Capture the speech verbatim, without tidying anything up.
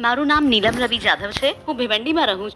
मारू नाम नीलम रवि जाधव है। हूँ भिवंडी में रहूँ।